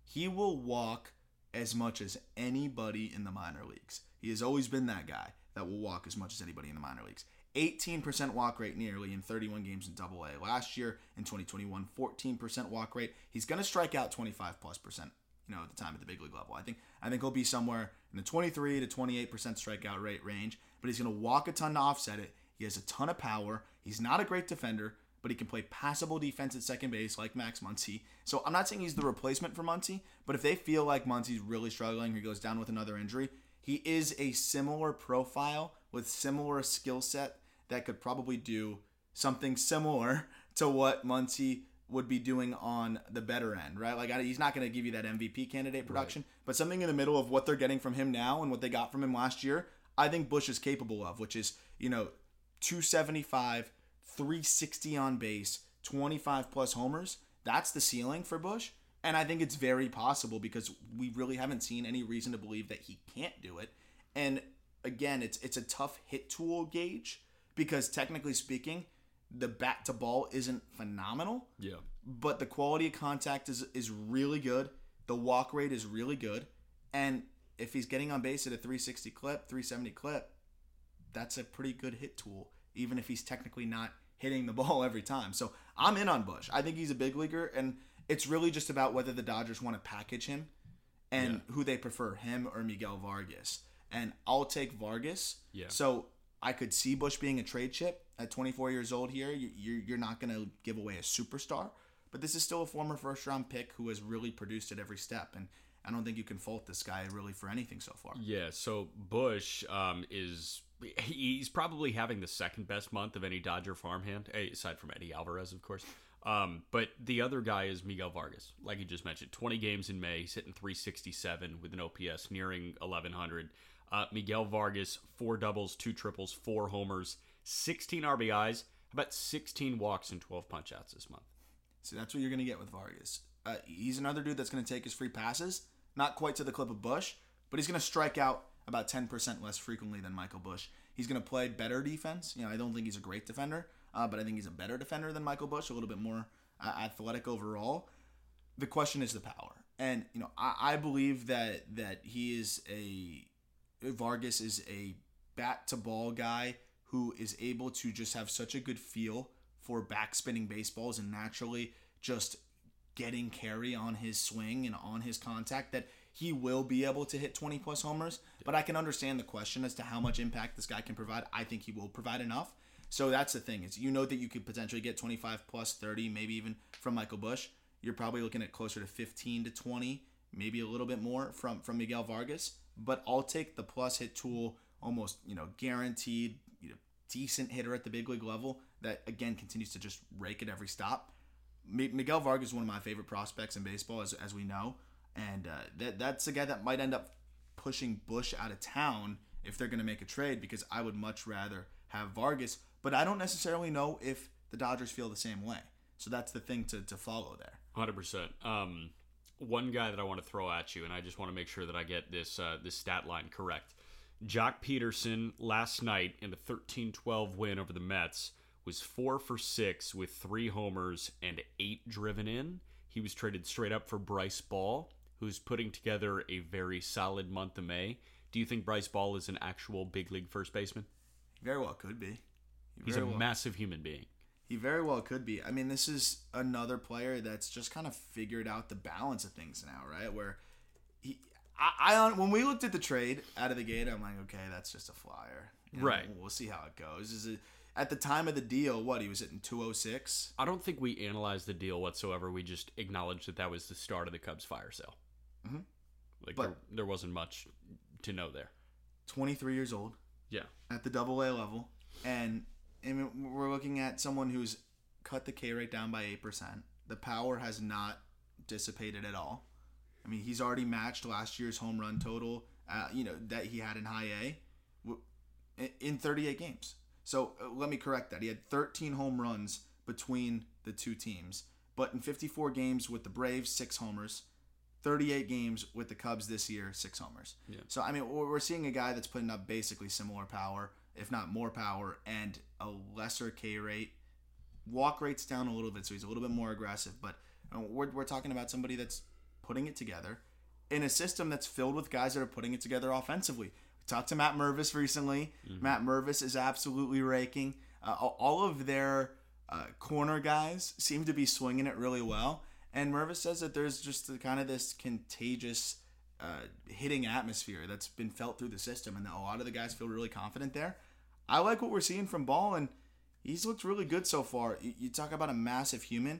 He will walk as much as anybody in the minor leagues. He has always been that guy that will walk as much as anybody in the minor leagues. eighteen percent walk rate nearly in thirty-one games in double A last year. In twenty twenty-one, fourteen percent walk rate. He's going to strike out twenty-five plus percent, you know, at the time at the big league level. I think I think he'll be somewhere in the twenty-three to twenty-eight percent strikeout rate range, but he's going to walk a ton to offset it. He has a ton of power. He's not a great defender, but he can play passable defense at second base like Max Muncy. So I'm not saying he's the replacement for Muncy, but if they feel like Muncy's really struggling, he goes down with another injury, he is a similar profile with similar skill set that could probably do something similar to what Muncy would be doing on the better end, right? Like, he's not going to give you that M V P candidate production, right, but something in the middle of what they're getting from him now and what they got from him last year, I think Busch is capable of, which is, you know, two seventy-five, three sixty on base, twenty-five plus homers. That's the ceiling for Busch, and I think it's very possible because we really haven't seen any reason to believe that he can't do it. And again, it's it's a tough hit tool gauge because technically speaking, the bat to ball isn't phenomenal. Yeah. But the quality of contact is is really good. The walk rate is really good, and if he's getting on base at a three sixty clip, three seventy clip, that's a pretty good hit tool, even if he's technically not hitting the ball every time. So I'm in on Busch. I think he's a big leaguer, and it's really just about whether the Dodgers want to package him and yeah. who they prefer, him or Miguel Vargas. And I'll take Vargas. Yeah. So I could see Busch being a trade chip at twenty-four years old here. You're, you're not going to give away a superstar, but this is still a former first-round pick who has really produced at every step, and I don't think you can fault this guy really for anything so far. Yeah, so Busch um, is... He's probably having the second best month of any Dodger farmhand, aside from Eddie Alvarez, of course. Um, but the other guy is Miguel Vargas, like you just mentioned. twenty games in May, he's hitting three sixty-seven with an O P S nearing eleven hundred. Uh, Miguel Vargas, four doubles, two triples, four homers, sixteen R B Is, about sixteen walks and twelve punch-outs this month. So that's what you're going to get with Vargas. Uh, he's another dude that's going to take his free passes, not quite to the clip of Busch, but he's going to strike out about ten percent less frequently than Michael Busch. He's going to play better defense. You know, I don't think he's a great defender, uh, but I think he's a better defender than Michael Busch, a little bit more uh, athletic overall. The question is the power. And, you know, I, I believe that that he is a, Vargas is a bat-to-ball guy who is able to just have such a good feel for backspinning baseballs and naturally just getting carry on his swing and on his contact that he will be able to hit twenty plus homers, but I can understand the question as to how much impact this guy can provide. I think he will provide enough. So that's the thing, is you know that you could potentially get twenty-five plus thirty, maybe even from Michael Busch. You're probably looking at closer to fifteen to twenty, maybe a little bit more from, from Miguel Vargas, but I'll take the plus hit tool, almost, you know, guaranteed, you know, decent hitter at the big league level that again continues to just rake at every stop. M- Miguel Vargas is one of my favorite prospects in baseball, as as we know. And uh, that that's a guy that might end up pushing Busch out of town if they're going to make a trade, because I would much rather have Vargas. But I don't necessarily know if the Dodgers feel the same way. So that's the thing to, to follow there. one hundred percent. Um, one guy that I want to throw at you, and I just want to make sure that I get this uh, this stat line correct. Jock Peterson last night in the thirteen twelve win over the Mets was four for six with three homers and eight driven in. He was traded straight up for Bryce Ball, who's putting together a very solid month of May. Do you think Bryce Ball is an actual big league first baseman? He very well could be. He He's a well, massive human being. He very well could be. I mean, this is another player that's just kind of figured out the balance of things now, right? Where he, I, I when we looked at the trade out of the gate, I'm like, okay, that's just a flyer. You know, right. We'll see how it goes. Is it, at the time of the deal, what, he was hitting two oh six? I don't think we analyzed the deal whatsoever. We just acknowledged that that was the start of the Cubs fire sale. Mm-hmm. Like, but there, there wasn't much to know there. twenty-three years old. Yeah. At the double A level. And, and we're looking at someone who's cut the K rate down by eight percent. The power has not dissipated at all. I mean, he's already matched last year's home run total, uh, you know, that he had in high A in thirty-eight games. So uh, let me correct that. He had thirteen home runs between the two teams. But in fifty-four games with the Braves, six homers. thirty-eight games with the Cubs this year, six homers. Yeah. So, I mean, we're seeing a guy that's putting up basically similar power, if not more power, and a lesser K rate. Walk rate's down a little bit, so he's a little bit more aggressive. But you know, we're, we're talking about somebody that's putting it together in a system that's filled with guys that are putting it together offensively. We talked to Matt Mervis recently. Mm-hmm. Matt Mervis is absolutely raking. Uh, all of their uh, corner guys seem to be swinging it really well. And Mervis says that there's just the, kind of this contagious uh, hitting atmosphere that's been felt through the system, and that a lot of the guys feel really confident there. I like what we're seeing from Ball, and he's looked really good so far. You, you talk about a massive human.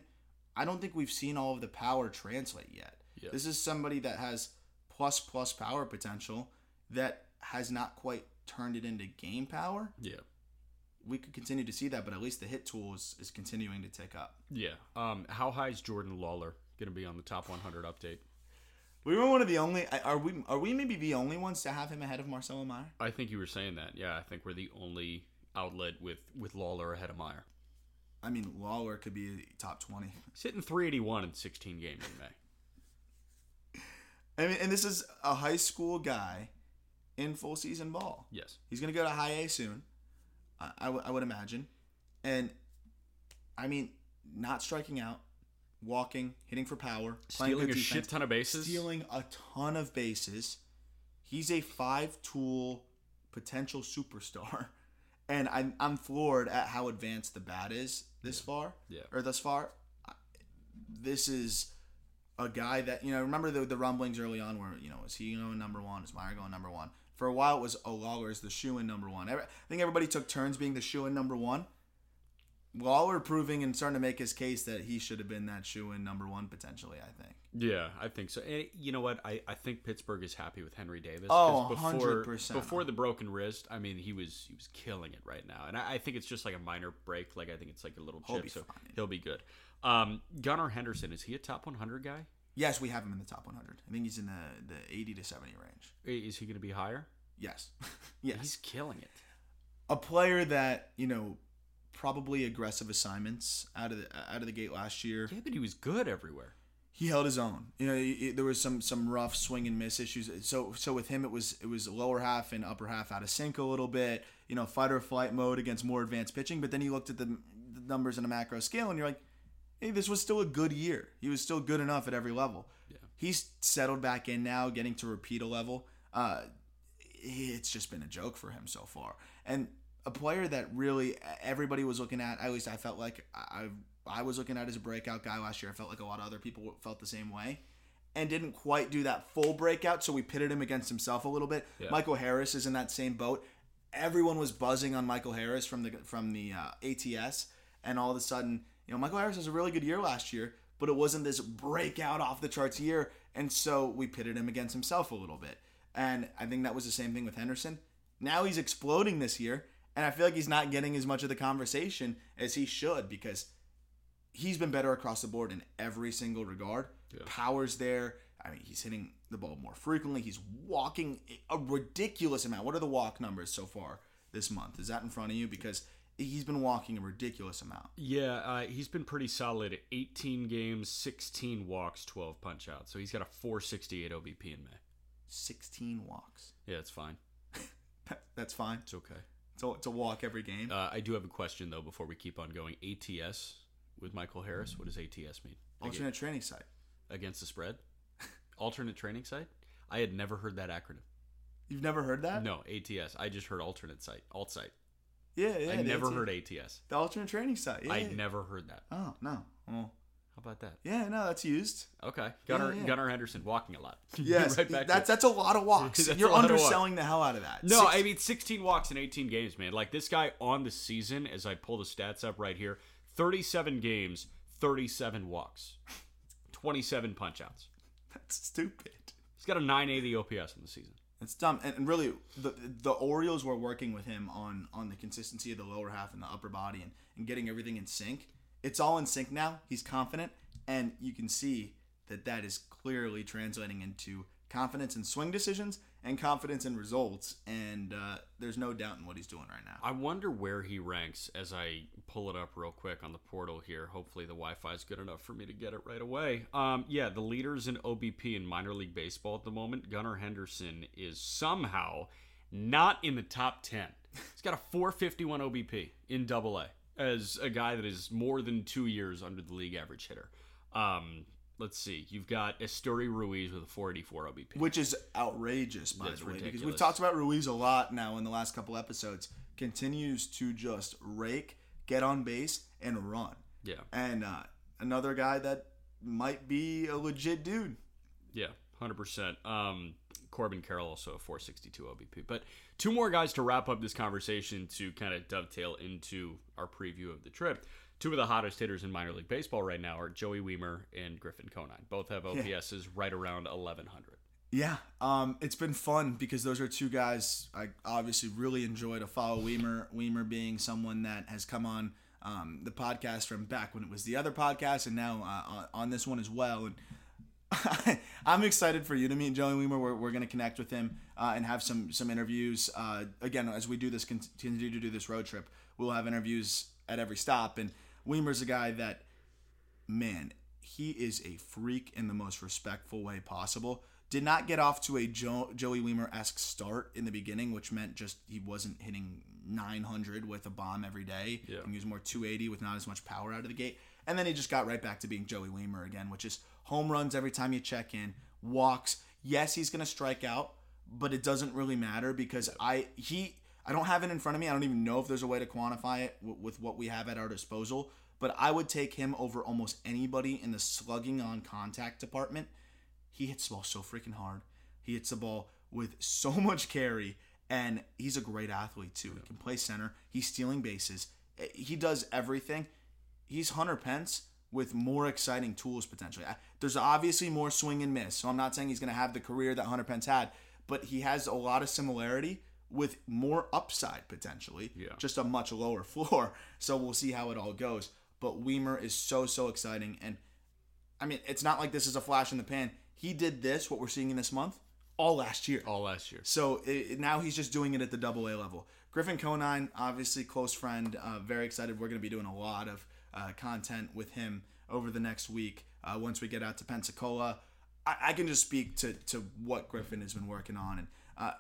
I don't think we've seen all of the power translate yet. Yep. This is somebody that has plus plus power potential that has not quite turned it into game power. Yeah. We could continue to see that, but at least the hit tool is, is continuing to tick up. Yeah. Um, how high is Jordan Lawler going to be on the top one hundred update? We were one of the only. Are we? Are we maybe the only ones to have him ahead of Marcelo Meyer? I think you were saying that. Yeah, I think we're the only outlet with, with Lawler ahead of Meyer. I mean, Lawler could be top twenty. He's hitting three eighty-one in sixteen games in May. I mean, and this is a high school guy in full season ball. Yes, he's going to go to high A soon. I, w- I would imagine. And, I mean, not striking out, walking, hitting for power, playing stealing a defense, shit ton of bases. Stealing a ton of bases. He's a five-tool potential superstar. And I'm, I'm floored at how advanced the bat is this yeah. far. Yeah. Or thus far. This is a guy that, you know, remember the, the rumblings early on where, you know, is he going number one? Is Meyer going number one? For a while, it was oh, Lawler's the shoe-in number one. I think everybody took turns being the shoe-in number one. Lawler proving and starting to make his case that he should have been that shoe-in number one potentially, I think. Yeah, I think so. And you know what? I, I think Pittsburgh is happy with Henry Davis. Oh, before, one hundred percent. Before the broken wrist, I mean, he was he was killing it right now. And I, I think it's just like a minor break. Like I think it's like a little chip, he'll be so fine. He'll be good. Um, Gunnar Henderson, is he a top one hundred guy? Yes, we have him in the top one hundred. I think he's in the, the eighty to seventy range. Is he going to be higher? Yes. Yes. He's killing it. A player that, you know, probably aggressive assignments out of the out of the gate last year. Yeah, but he was good everywhere. He held his own. You know, it, there was some some rough swing and miss issues. So so with him, it was it was lower half and upper half out of sync a little bit. You know, fight or flight mode against more advanced pitching. But then you looked at the, the numbers on a macro scale, and you're like, hey, this was still a good year. He was still good enough at every level. Yeah. He's settled back in now, getting to repeat a level. Uh, it's just been a joke for him so far. And a player that really everybody was looking at, at least I felt like I I was looking at as a breakout guy last year. I felt like a lot of other people felt the same way and didn't quite do that full breakout, so we pitted him against himself a little bit. Yeah. Michael Harris is in that same boat. Everyone was buzzing on Michael Harris from the, from the uh, A T S, and all of a sudden – you know, Michael Harris has a really good year last year, but it wasn't this breakout off the charts year, and so we pitted him against himself a little bit. And I think that was the same thing with Henderson. Now he's exploding this year, and I feel like he's not getting as much of the conversation as he should because he's been better across the board in every single regard. Yeah. Power's there. I mean, he's hitting the ball more frequently. He's walking a ridiculous amount. What are the walk numbers so far this month? Is that in front of you? Because he's been walking a ridiculous amount. Yeah, uh, he's been pretty solid at eighteen games, sixteen walks, twelve punch-outs. So he's got a four sixty-eight O B P in May. sixteen walks. Yeah, it's fine. That's fine. It's okay. It's a, it's a walk every game. Uh, I do have a question, though, before we keep on going. A T S with Michael Harris. Mm-hmm. What does A T S mean? Alternate Again, training site. Against the spread? Alternate training site? I had never heard that acronym. You've never heard that? No, A T S. I just heard alternate site. Alt site. Yeah, yeah. I never A T S. heard A T S. The alternate training site. Yeah, I yeah. never heard that. Oh, no. Well, How about that? Yeah, no, that's used. Okay. Gunnar, yeah, yeah. Gunnar Henderson walking a lot. Yes. Right back that's, that's a lot of walks. You're underselling walk. the hell out of that. No, Six- I mean, sixteen walks in eighteen games, man. Like, this guy on the season, as I pull the stats up right here, thirty-seven games, thirty-seven walks, twenty-seven punch-outs. That's stupid. He's got a nine eighty O P S in the season. It's dumb. And, and really, the the Orioles were working with him on, on the consistency of the lower half and the upper body and, and getting everything in sync. It's all in sync now. He's confident, and you can see that that is clearly translating into confidence in swing decisions and confidence in results, and uh, there's no doubt in what he's doing right now. I wonder where he ranks as I pull it up real quick on the portal here. Hopefully the Wi-Fi is good enough for me to get it right away. Um, yeah, the leaders in O B P in minor league baseball at the moment, Gunnar Henderson is somehow not in the top ten. He's got a four fifty-one O B P in double A. As a guy that is more than two years under the league average hitter. Um, let's see. You've got Estuary Ruiz with a four eighty-four O B P. Which is outrageous, by That's the way. Ridiculous. Because we've talked about Ruiz a lot now in the last couple episodes. Continues to just rake, get on base, and run. Yeah. And uh, another guy that might be a legit dude. Yeah, one hundred percent. Um, Corbin Carroll also a four sixty-two O B P. But two more guys to wrap up this conversation to kind of dovetail into our preview of the trip. Two of the hottest hitters in minor league baseball right now are Joey Weimer and Griffin Conine. Both have O P Ss yeah. right around eleven hundred. Yeah, um, it's been fun because those are two guys I obviously really enjoy to follow. Weimer, Weimer being someone that has come on um, the podcast from back when it was the other podcast and now uh, on this one as well. And I'm excited for you to meet Joey Weimer. We're, we're going to connect with him uh, and have some some interviews. Uh, again, as we do this, continue to do this road trip, we'll have interviews at every stop. And Weimer's a guy that, man, he is a freak in the most respectful way possible. Did not get off to a jo- Joey Weimer-esque start in the beginning, which meant just he wasn't hitting nine hundred with a bomb every day. Yeah. And he was more two eighty with not as much power out of the gate. And then he just got right back to being Joey Weimer again, which is home runs every time you check in, walks. Yes, he's going to strike out, but it doesn't really matter because I he I don't have it in front of me. I don't even know if there's a way to quantify it w- with what we have at our disposal, but I would take him over almost anybody in the slugging on contact department. He hits the ball so freaking hard. He hits the ball with so much carry, and he's a great athlete too. He can play center. He's stealing bases. He does everything. He's Hunter Pence with more exciting tools potentially. There's obviously more swing and miss, so I'm not saying he's going to have the career that Hunter Pence had, but he has a lot of similarity with more upside potentially, yeah. just a much lower floor. So we'll see how it all goes. But Weimer is so, so exciting. And, I mean, it's not like this is a flash in the pan. He did this, what we're seeing in this month, all last year. All last year. So it, now he's just doing it at the double A level. Griffin Conine, obviously close friend, uh, very excited. We're going to be doing a lot of Uh, content with him over the next week uh, once we get out to Pensacola. I, I can just speak to, to what Griffin has been working on. And uh,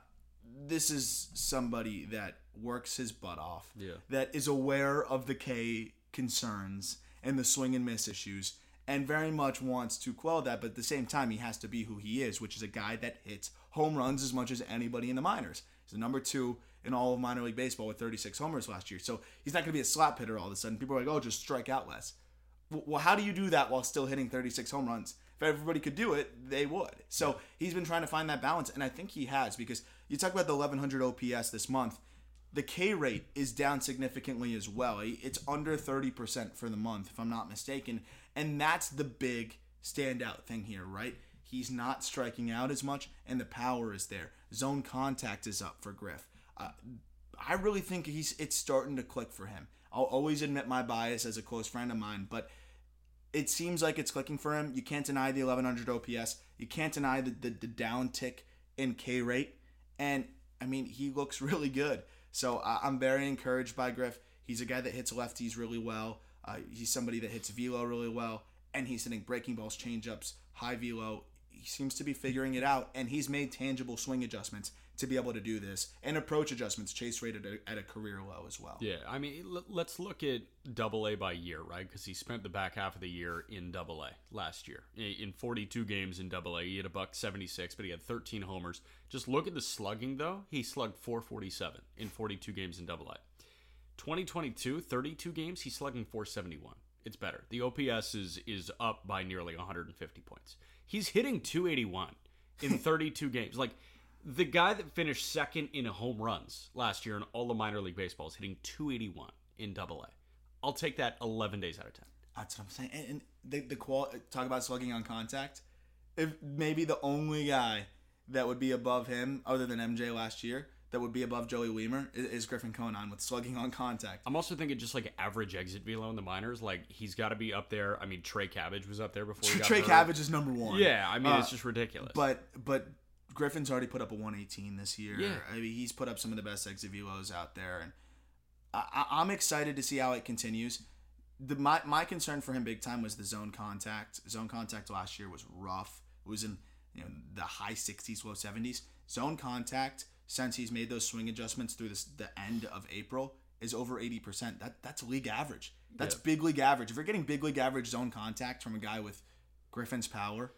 this is somebody that works his butt off, yeah. that is aware of the K concerns and the swing and miss issues and very much wants to quell that, but at the same time he has to be who he is, which is a guy that hits home runs as much as anybody in the minors. He's the number two in all of minor league baseball with thirty-six homers last year. So he's not going to be a slap hitter all of a sudden. People are like, oh, just strike out less. Well, how do you do that while still hitting thirty-six home runs? If everybody could do it, they would. So he's been trying to find that balance, and I think he has because you talk about the eleven hundred O P S this month. The K rate is down significantly as well. It's under thirty percent for the month, if I'm not mistaken. And that's the big standout thing here, right? He's not striking out as much, and the power is there. Zone contact is up for Griff. Uh, I really think he's it's starting to click for him. I'll always admit my bias as a close friend of mine, but it seems like it's clicking for him. You can't deny the eleven hundred O P S. You can't deny the, the, the down tick in K rate. And, I mean, he looks really good. So uh, I'm very encouraged by Griff. He's a guy that hits lefties really well. Uh, he's somebody that hits velo really well. And he's hitting breaking balls, changeups, high velo. He seems to be figuring it out, and he's made tangible swing adjustments to be able to do this, and approach adjustments, chase rate at a, at a career low as well. Yeah, I mean, l- let's look at double A by year, right? Because he spent the back half of the year in double A last year. In forty-two games in double A, he had a buck seventy-six, but he had thirteen homers. Just look at the slugging, though. He slugged four forty-seven in forty-two games in double A. twenty twenty-two, thirty-two games, he's slugging four seventy-one. It's better. The O P S is is up by nearly one hundred fifty points. He's hitting two eighty-one in thirty-two games. Like, the guy that finished second in home runs last year in all of minor league baseball is hitting two eighty-one in Double A. I'll take that eleven days out of ten. That's what I'm saying. And, and the the qual- talk about slugging on contact. If maybe the only guy that would be above him, other than M J last year, that would be above Joey Weimer is, is Griffin Conine with slugging on contact. I'm also thinking just like average exit velo in the minors. Like, he's got to be up there. I mean, Trey Cabbage was up there before he got Trey hurt. Cabbage is number one. Yeah, I mean, uh, it's just ridiculous. But but Griffin's already put up a one eighteen this year. Yeah. I mean, he's put up some of the best exit velos out there. And I, I'm excited to see how it continues. The my, my concern for him big time was the zone contact. Zone contact last year was rough. It was in you know the high sixties, low seventies. Zone contact, since he's made those swing adjustments through this, the end of April, is over eighty percent. That That's league average. That's yeah. big league average. If you're getting big league average zone contact from a guy with Griffin's power,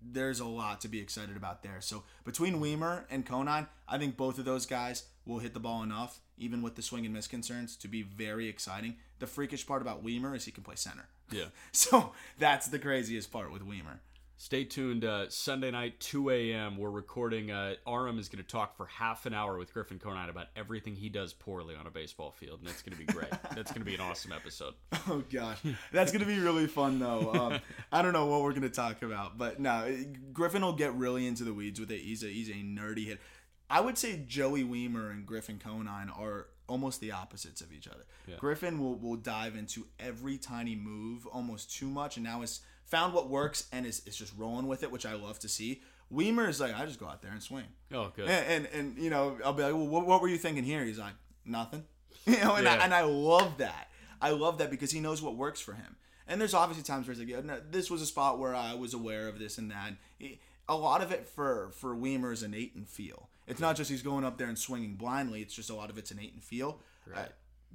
there's a lot to be excited about there. So between Weimer and Conine, I think both of those guys will hit the ball enough, even with the swing and miss concerns, to be very exciting. The freakish part about Weimer is he can play center. Yeah. So that's the craziest part with Weimer. Stay tuned. Uh, Sunday night, two a.m., we're recording. Uh, Arum is going to talk for half an hour with Griffin Conine about everything he does poorly on a baseball field, and that's going to be great. That's going to be an awesome episode. Oh, gosh. That's going to be really fun, though. Um, I don't know what we're going to talk about, but no, Griffin will get really into the weeds with it. He's a, he's a nerdy hitter. I would say Joey Weimer and Griffin Conine are almost the opposites of each other. Yeah. Griffin will, will dive into every tiny move almost too much, and now is – found what works and is, is just rolling with it, which I love to see. Weimer is like, I just go out there and swing. Oh, good. And, and, and you know, I'll be like, well, what, what were you thinking here? He's like, nothing. You know, and, yeah. I, and I love that. I love that because he knows what works for him. And there's obviously times where he's like, yeah, no, this was a spot where I was aware of this and that. He, a lot of it for, for Weimer is innate and feel. It's not just he's going up there and swinging blindly. It's just a lot of it's innate and feel. Right. Uh,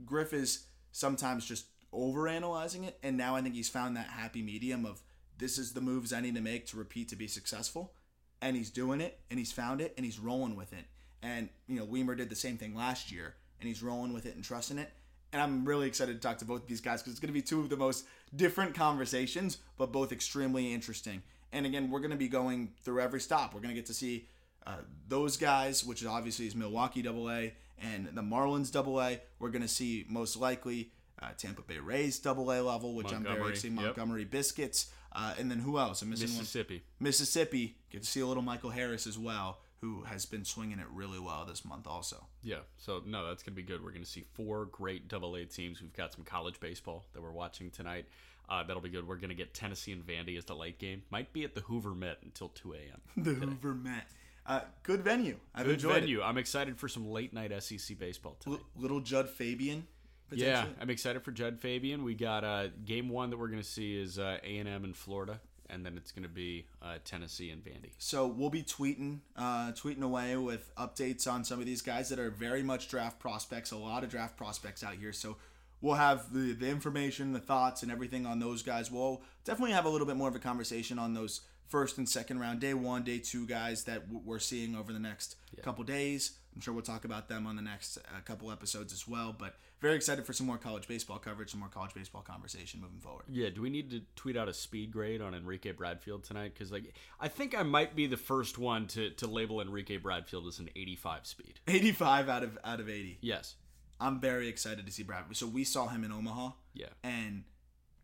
Griff is sometimes just overanalyzing it, and now I think he's found that happy medium of this is the moves I need to make to repeat to be successful, and he's doing it, and he's found it, and he's rolling with it. And you know, Weimer did the same thing last year, and he's rolling with it and trusting it. And I'm really excited to talk to both of these guys because it's going to be two of the most different conversations, but both extremely interesting. And again, we're going to be going through every stop. We're going to get to see uh, those guys, which is obviously is Milwaukee Double A and the Marlins Double A. We're going to see most likely Uh, Tampa Bay Rays Double A level, which Montgomery, I'm very excited. Montgomery yep. Biscuits, uh, and then who else? I'm missing Mississippi. One. Mississippi. Get to see a little Michael Harris as well, who has been swinging it really well this month also. Yeah, so no, that's gonna be good. We're gonna see four great Double A teams. We've got some college baseball that we're watching tonight. Uh, that'll be good. We're gonna get Tennessee and Vandy as the late game. Might be at the Hoover Met until two a.m. The today. Hoover Met. Uh, good venue. I've good enjoyed venue. It. I'm excited for some late night S E C baseball tonight. L- little Judd Fabian. Yeah, I'm excited for Judd Fabian. We got uh, game one that we're going to see is uh, A and M in Florida, and then it's going to be uh, Tennessee and Vandy. So we'll be tweeting, uh, tweeting away with updates on some of these guys that are very much draft prospects, a lot of draft prospects out here. So we'll have the, the information, the thoughts, and everything on those guys. We'll definitely have a little bit more of a conversation on those first and second round, day one, day two guys that w- we're seeing over the next yeah. couple days. I'm sure we'll talk about them on the next uh, couple episodes as well, but very excited for some more college baseball coverage, some more college baseball conversation moving forward. Yeah, do we need to tweet out a speed grade on Enrique Bradfield tonight? Because like, I think I might be the first one to, to label Enrique Bradfield as an eighty-five speed. eighty-five out of out of eighty. Yes. I'm very excited to see Bradfield. So we saw him in Omaha. Yeah. And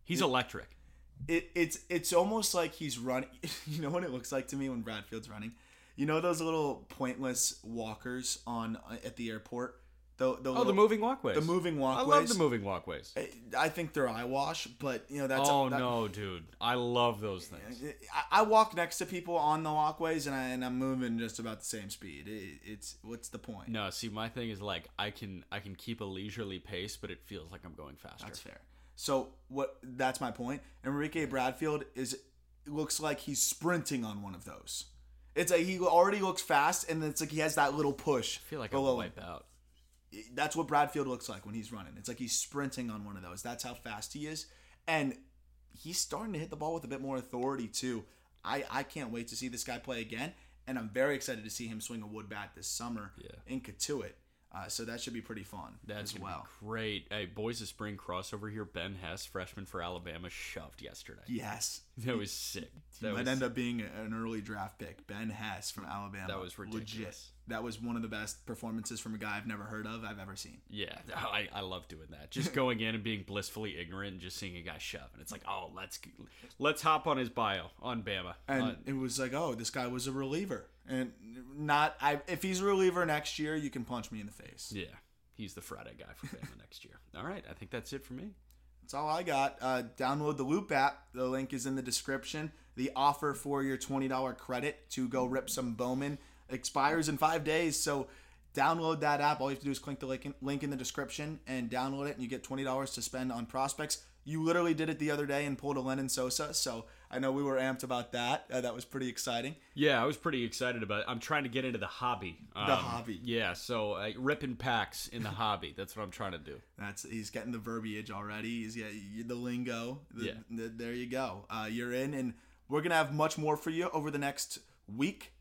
he's it, electric. It, it's it's almost like he's running. You know what it looks like to me when Bradfield's running? You know those little pointless walkers on uh, at the airport? The, the oh, little, the moving walkways. The moving walkways. I love the moving walkways. I, I think they're eyewash, but you know that's. Oh a, that, no, dude! I love those things. I, I walk next to people on the walkways, and I and I'm moving just about the same speed. It, it's what's the point? No, see, my thing is like I can I can keep a leisurely pace, but it feels like I'm going faster. That's fair. So what? That's my point. Enrique Bradfield is looks like he's sprinting on one of those. It's like he already looks fast, and it's like he has that little push. I feel like I'll wipe out. That's what Bradfield looks like when he's running. It's like he's sprinting on one of those. That's how fast he is. And he's starting to hit the ball with a bit more authority, too. I, I can't wait to see this guy play again, and I'm very excited to see him swing a wood bat this summer yeah. in Katuitt. Uh, so that should be pretty fun That's as well. Be great. Hey, Boys of Spring crossover here. Ben Hess, freshman for Alabama, shoved yesterday. Yes. That was sick. That might was... end up being an early draft pick. Ben Hess from Alabama. That was ridiculous. Legit. That was one of the best performances from a guy I've never heard of I've ever seen. Yeah, I, I love doing that. Just going in and being blissfully ignorant and just seeing a guy shove. And it's like, oh, let's let's hop on his bio on Bama. And on... it was like, oh, this guy was a reliever. And not, I, if he's a reliever next year, you can punch me in the face. Yeah, he's the Friday guy for Bama next year. All right, I think that's it for me. That's all I got. Uh, download the Loop app. The link is in the description. The offer for your twenty dollars credit to go rip some Bowman expires in five days. So download that app. All you have to do is click the link in, link in the description and download it, and you get twenty dollars to spend on prospects. You literally did it the other day and pulled a Lenyn Sosa, so I know we were amped about that. Uh, that was pretty exciting. Yeah, I was pretty excited about it. I'm trying to get into the hobby. Um, the hobby. Yeah, so uh, ripping packs in the hobby. That's what I'm trying to do. That's He's getting the verbiage already. He's got the lingo. The, yeah. The, there you go. Uh, you're in, and we're going to have much more for you over the next week